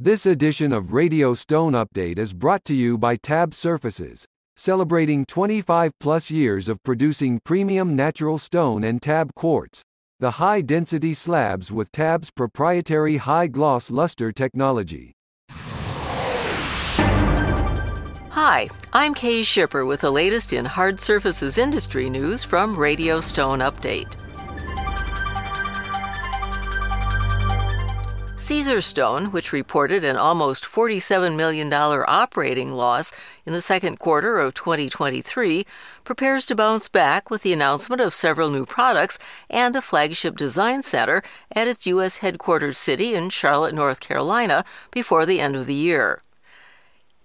This edition of Radio Stone Update is brought to you by TAB Surfaces, celebrating 25-plus years of producing premium natural stone and TAB quartz, the high-density slabs with TAB's proprietary high-gloss luster technology. Hi, I'm Kay Shipper with the latest in hard surfaces industry news from Radio Stone Update. Caesarstone, which reported an almost $47 million operating loss in the second quarter of 2023, prepares to bounce back with the announcement of several new products and a flagship design center at its U.S. headquarters city in Charlotte, North Carolina, before the end of the year.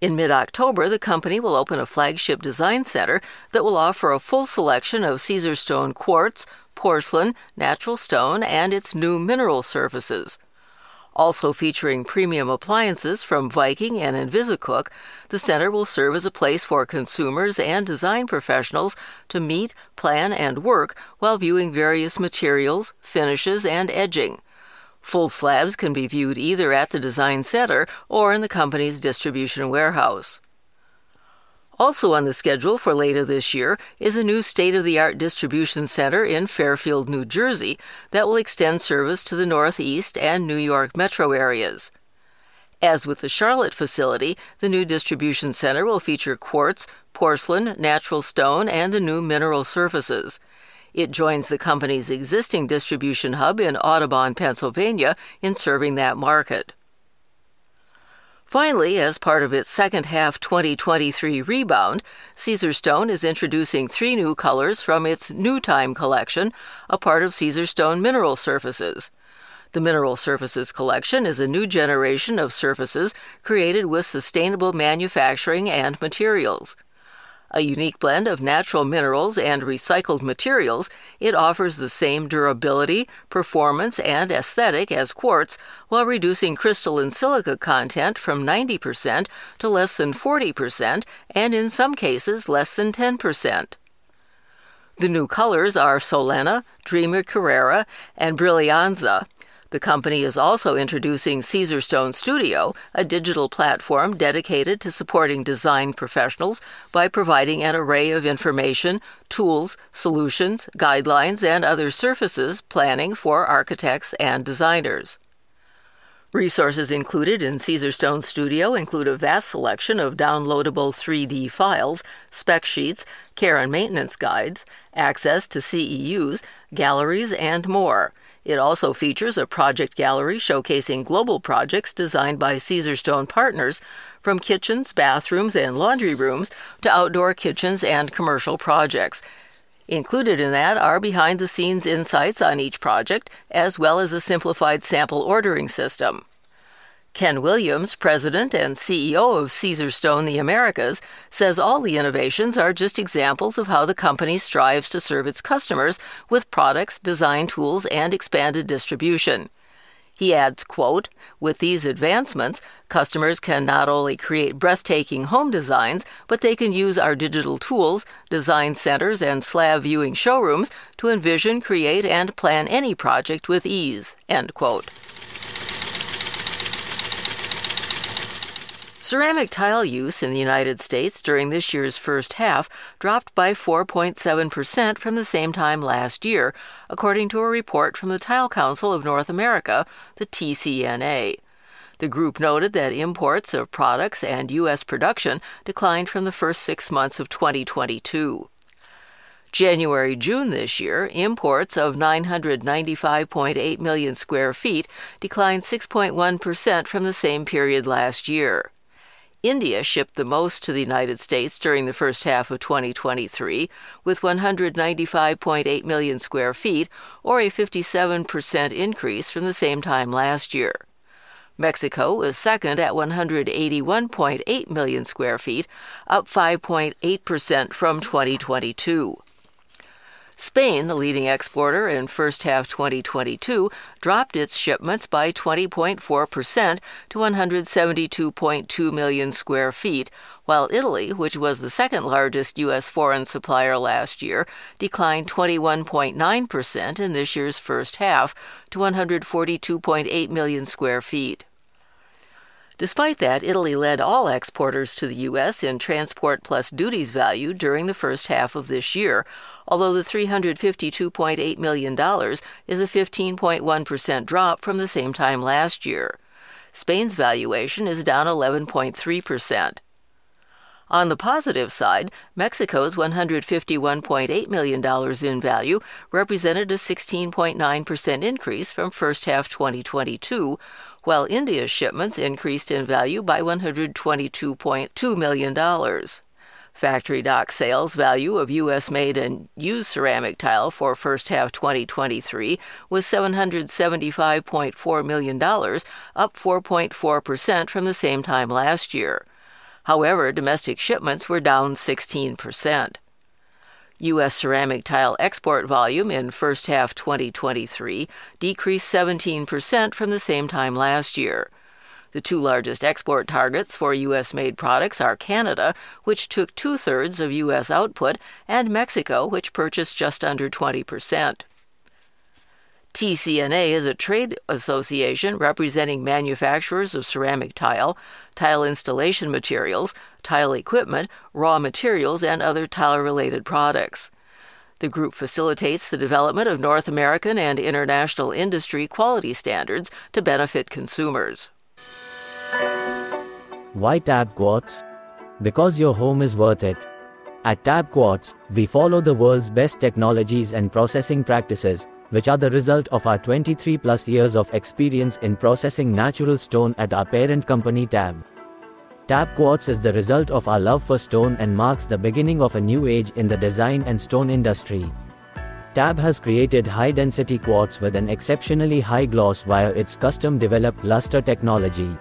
In mid-October, the company will open a flagship design center that will offer a full selection of Caesarstone quartz, porcelain, natural stone, and its new mineral surfaces. Also featuring premium appliances from Viking and InvisiCook, the center will serve as a place for consumers and design professionals to meet, plan, and work while viewing various materials, finishes, and edging. Full slabs can be viewed either at the design center or in the company's distribution warehouse. Also on the schedule for later this year is a new state-of-the-art distribution center in Fairfield, New Jersey, that will extend service to the Northeast and New York metro areas. As with the Charlotte facility, the new distribution center will feature quartz, porcelain, natural stone, and the new mineral surfaces. It joins the company's existing distribution hub in Audubon, Pennsylvania, in serving that market. Finally, as part of its second half 2023 rebound, Caesarstone is introducing three new colors from its New Time collection, a part of Caesarstone Mineral Surfaces. The Mineral Surfaces collection is a new generation of surfaces created with sustainable manufacturing and materials. A unique blend of natural minerals and recycled materials, it offers the same durability, performance, and aesthetic as quartz, while reducing crystalline silica content from 90% to less than 40%, and in some cases less than 10%. The new colors are Solana, Dreamer Carrera, and Brillianza. The company is also introducing Caesarstone Studio, a digital platform dedicated to supporting design professionals by providing an array of information, tools, solutions, guidelines, and other surfaces planning for architects and designers. Resources included in Caesarstone Studio include a vast selection of downloadable 3D files, spec sheets, care and maintenance guides, access to CEUs, galleries, and more. It also features a project gallery showcasing global projects designed by Caesarstone partners, from kitchens, bathrooms, and laundry rooms to outdoor kitchens and commercial projects. Included in that are behind-the-scenes insights on each project, as well as a simplified sample ordering system. Ken Williams, president and CEO of Caesarstone the Americas, says all the innovations are just examples of how the company strives to serve its customers with products, design tools, and expanded distribution. He adds, quote, "With these advancements, customers can not only create breathtaking home designs, but they can use our digital tools, design centers, and slab viewing showrooms to envision, create, and plan any project with ease," end quote. Ceramic tile use in the United States during this year's first half dropped by 4.7% from the same time last year, according to a report from the Tile Council of North America, the TCNA. The group noted that imports of products and U.S. production declined from the first 6 months of 2022. January-June this year, imports of 995.8 million square feet declined 6.1% from the same period last year. India shipped the most to the United States during the first half of 2023, with 195.8 million square feet, or a 57% increase from the same time last year. Mexico was second at 181.8 million square feet, up 5.8% from 2022. Spain, the leading exporter in first half 2022, dropped its shipments by 20.4% to 172.2 million square feet, while Italy, which was the second largest U.S. foreign supplier last year, declined 21.9% in this year's first half to 142.8 million square feet. Despite that, Italy led all exporters to the U.S. in transport plus duties value during the first half of this year, although the $352.8 million is a 15.1% drop from the same time last year. Spain's valuation is down 11.3%. On the positive side, Mexico's $151.8 million in value represented a 16.9% increase from first half 2022, while India's shipments increased in value by $122.2 million. Factory dock sales value of U.S.-made and used ceramic tile for first half 2023 was $775.4 million, up 4.4% from the same time last year. However, domestic shipments were down 16%. U.S. ceramic tile export volume in first half 2023 decreased 17% from the same time last year. The two largest export targets for U.S.-made products are Canada, which took two-thirds of U.S. output, and Mexico, which purchased just under 20%. TCNA is a trade association representing manufacturers of ceramic tile, tile installation materials, tile equipment, raw materials, and other tile-related products. The group facilitates the development of North American and international industry quality standards to benefit consumers. Why TAB Quartz? Because your home is worth it. At TAB Quartz, we follow the world's best technologies and processing practices, which are the result of our 23+ years of experience in processing natural stone at our parent company TAB. TAB Quartz is the result of our love for stone and marks the beginning of a new age in the design and stone industry. TAB has created high-density quartz with an exceptionally high gloss via its custom-developed luster technology.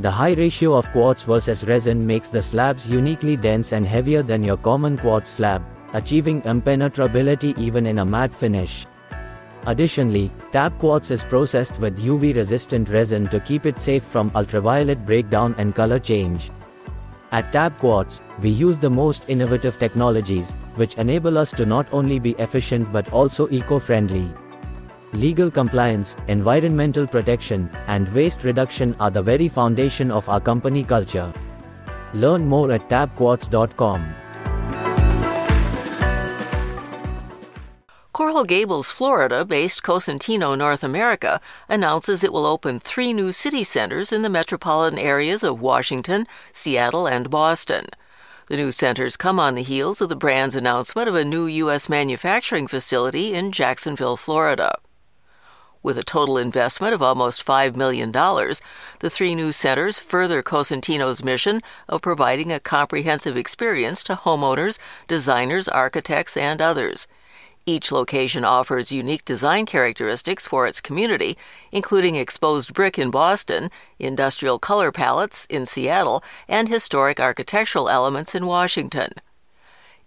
The high ratio of quartz versus resin makes the slabs uniquely dense and heavier than your common quartz slab, achieving impenetrability even in a matte finish. Additionally, TAB Quartz is processed with UV-resistant resin to keep it safe from ultraviolet breakdown and color change. At TAB Quartz, we use the most innovative technologies, which enable us to not only be efficient but also eco-friendly. Legal compliance, environmental protection, and waste reduction are the very foundation of our company culture. Learn more at tabquartz.com. Coral Gables, Florida-based Cosentino, North America, announces it will open 3 new city centers in the metropolitan areas of Washington, Seattle, and Boston. The new centers come on the heels of the brand's announcement of a new U.S. manufacturing facility in Jacksonville, Florida. With a total investment of almost $5 million, the 3 new centers further Cosentino's mission of providing a comprehensive experience to homeowners, designers, architects, and others. Each location offers unique design characteristics for its community, including exposed brick in Boston, industrial color palettes in Seattle, and historic architectural elements in Washington.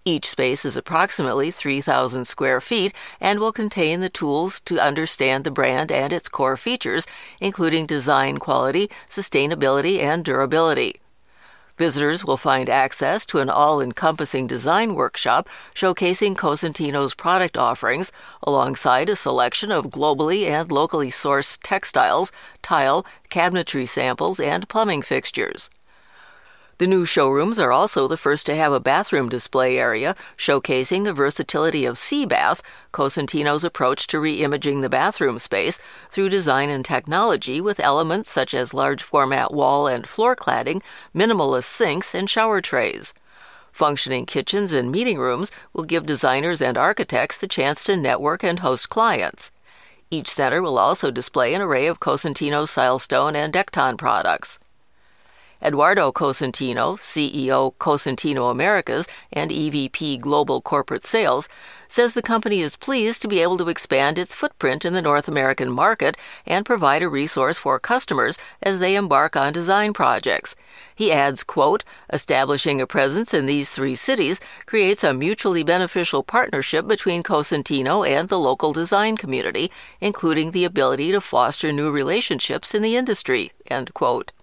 Each space is approximately 3,000 square feet and will contain the tools to understand the brand and its core features, including design quality, sustainability, and durability. Visitors will find access to an all-encompassing design workshop showcasing Cosentino's product offerings alongside a selection of globally and locally sourced textiles, tile, cabinetry samples, and plumbing fixtures. The new showrooms are also the first to have a bathroom display area showcasing the versatility of C-Bath, Cosentino's approach to re-imaging the bathroom space through design and technology with elements such as large-format wall and floor cladding, minimalist sinks, and shower trays. Functioning kitchens and meeting rooms will give designers and architects the chance to network and host clients. Each center will also display an array of Cosentino, Silestone, and Dekton products. Eduardo Cosentino, CEO Cosentino Americas and EVP Global Corporate Sales, says the company is pleased to be able to expand its footprint in the North American market and provide a resource for customers as they embark on design projects. He adds, quote, "Establishing a presence in these 3 cities creates a mutually beneficial partnership between Cosentino and the local design community, including the ability to foster new relationships in the industry," end quote.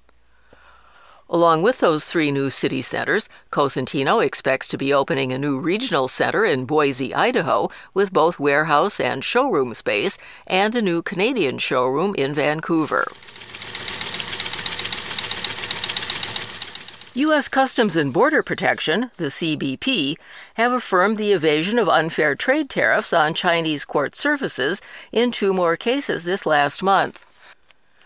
Along with those 3 new city centers, Cosentino expects to be opening a new regional center in Boise, Idaho, with both warehouse and showroom space, and a new Canadian showroom in Vancouver. U.S. Customs and Border Protection, the CBP, have affirmed the evasion of unfair trade tariffs on Chinese quartz surfaces in 2 more cases this last month.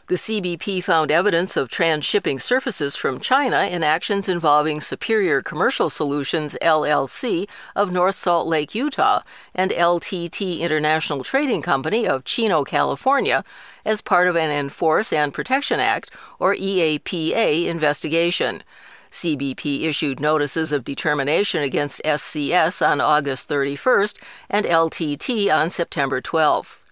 The CBP found evidence of transshipping surfaces from China in actions involving Superior Commercial Solutions, LLC, of North Salt Lake, Utah, and LTT International Trading Company of Chino, California, as part of an Enforce and Protection Act, or EAPA, investigation. CBP issued notices of determination against SCS on August 31st and LTT on September 12th.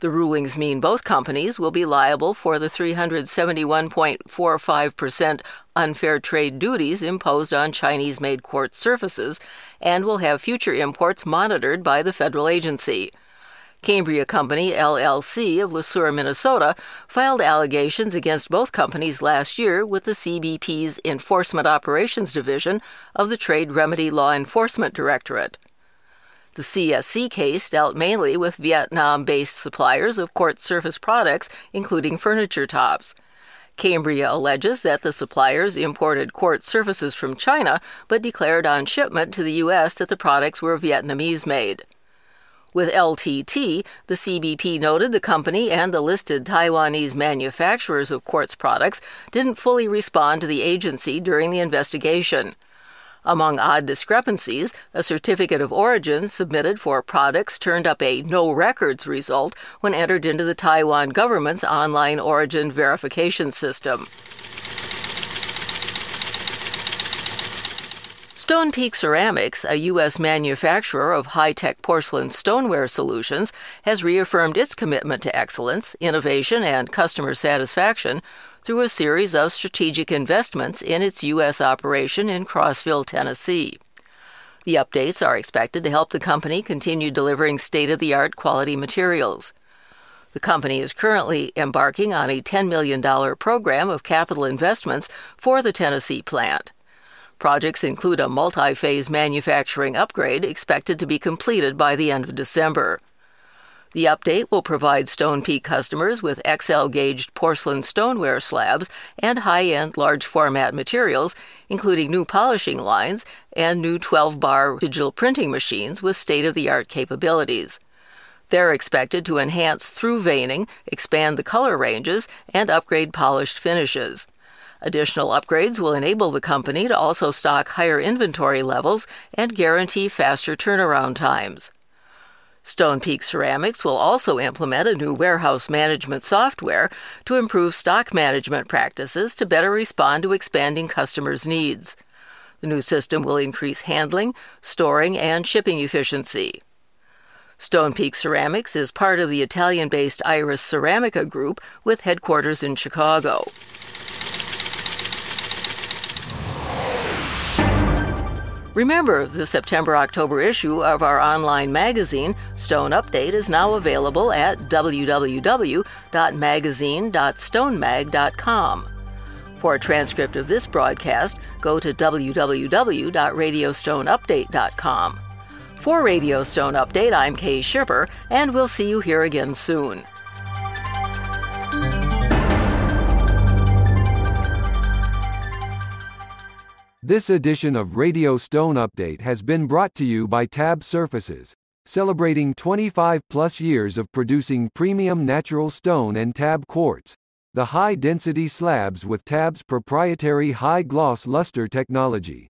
The rulings mean both companies will be liable for the 371.45% unfair trade duties imposed on Chinese-made quartz surfaces and will have future imports monitored by the federal agency. Cambria Company LLC of LeSueur, Minnesota, filed allegations against both companies last year with the CBP's Enforcement Operations Division of the Trade Remedy Law Enforcement Directorate. The CSC case dealt mainly with Vietnam-based suppliers of quartz surface products, including furniture tops. Cambria alleges that the suppliers imported quartz surfaces from China, but declared on shipment to the U.S. that the products were Vietnamese-made. With LTT, the CBP noted the company and the listed Taiwanese manufacturers of quartz products didn't fully respond to the agency during the investigation. Among odd discrepancies, a certificate of origin submitted for products turned up a no records result when entered into the Taiwan government's online origin verification system. Stone Peak Ceramics, a U.S. manufacturer of high-tech porcelain stoneware solutions, has reaffirmed its commitment to excellence, innovation, and customer satisfaction through a series of strategic investments in its U.S. operation in Crossville, Tennessee. The updates are expected to help the company continue delivering state-of-the-art quality materials. The company is currently embarking on a $10 million program of capital investments for the Tennessee plant. Projects include a multi-phase manufacturing upgrade expected to be completed by the end of December. The update will provide Stone Peak customers with XL-gauged porcelain stoneware slabs and high-end large-format materials, including new polishing lines and new 12-bar digital printing machines with state-of-the-art capabilities. They're expected to enhance through-veining, expand the color ranges, and upgrade polished finishes. Additional upgrades will enable the company to also stock higher inventory levels and guarantee faster turnaround times. Stone Peak Ceramics will also implement a new warehouse management software to improve stock management practices to better respond to expanding customers' needs. The new system will increase handling, storing, and shipping efficiency. Stone Peak Ceramics is part of the Italian-based Iris Ceramica Group with headquarters in Chicago. Remember, the September-October issue of our online magazine, Stone Update, is now available at www.magazine.stonemag.com. For a transcript of this broadcast, go to www.radiostoneupdate.com. For Radio Stone Update, I'm Kay Schipper, and we'll see you here again soon. This edition of Radio Stone Update has been brought to you by TAB Surfaces, celebrating 25-plus years of producing premium natural stone and TAB quartz, the high-density slabs with TAB's proprietary high-gloss luster technology.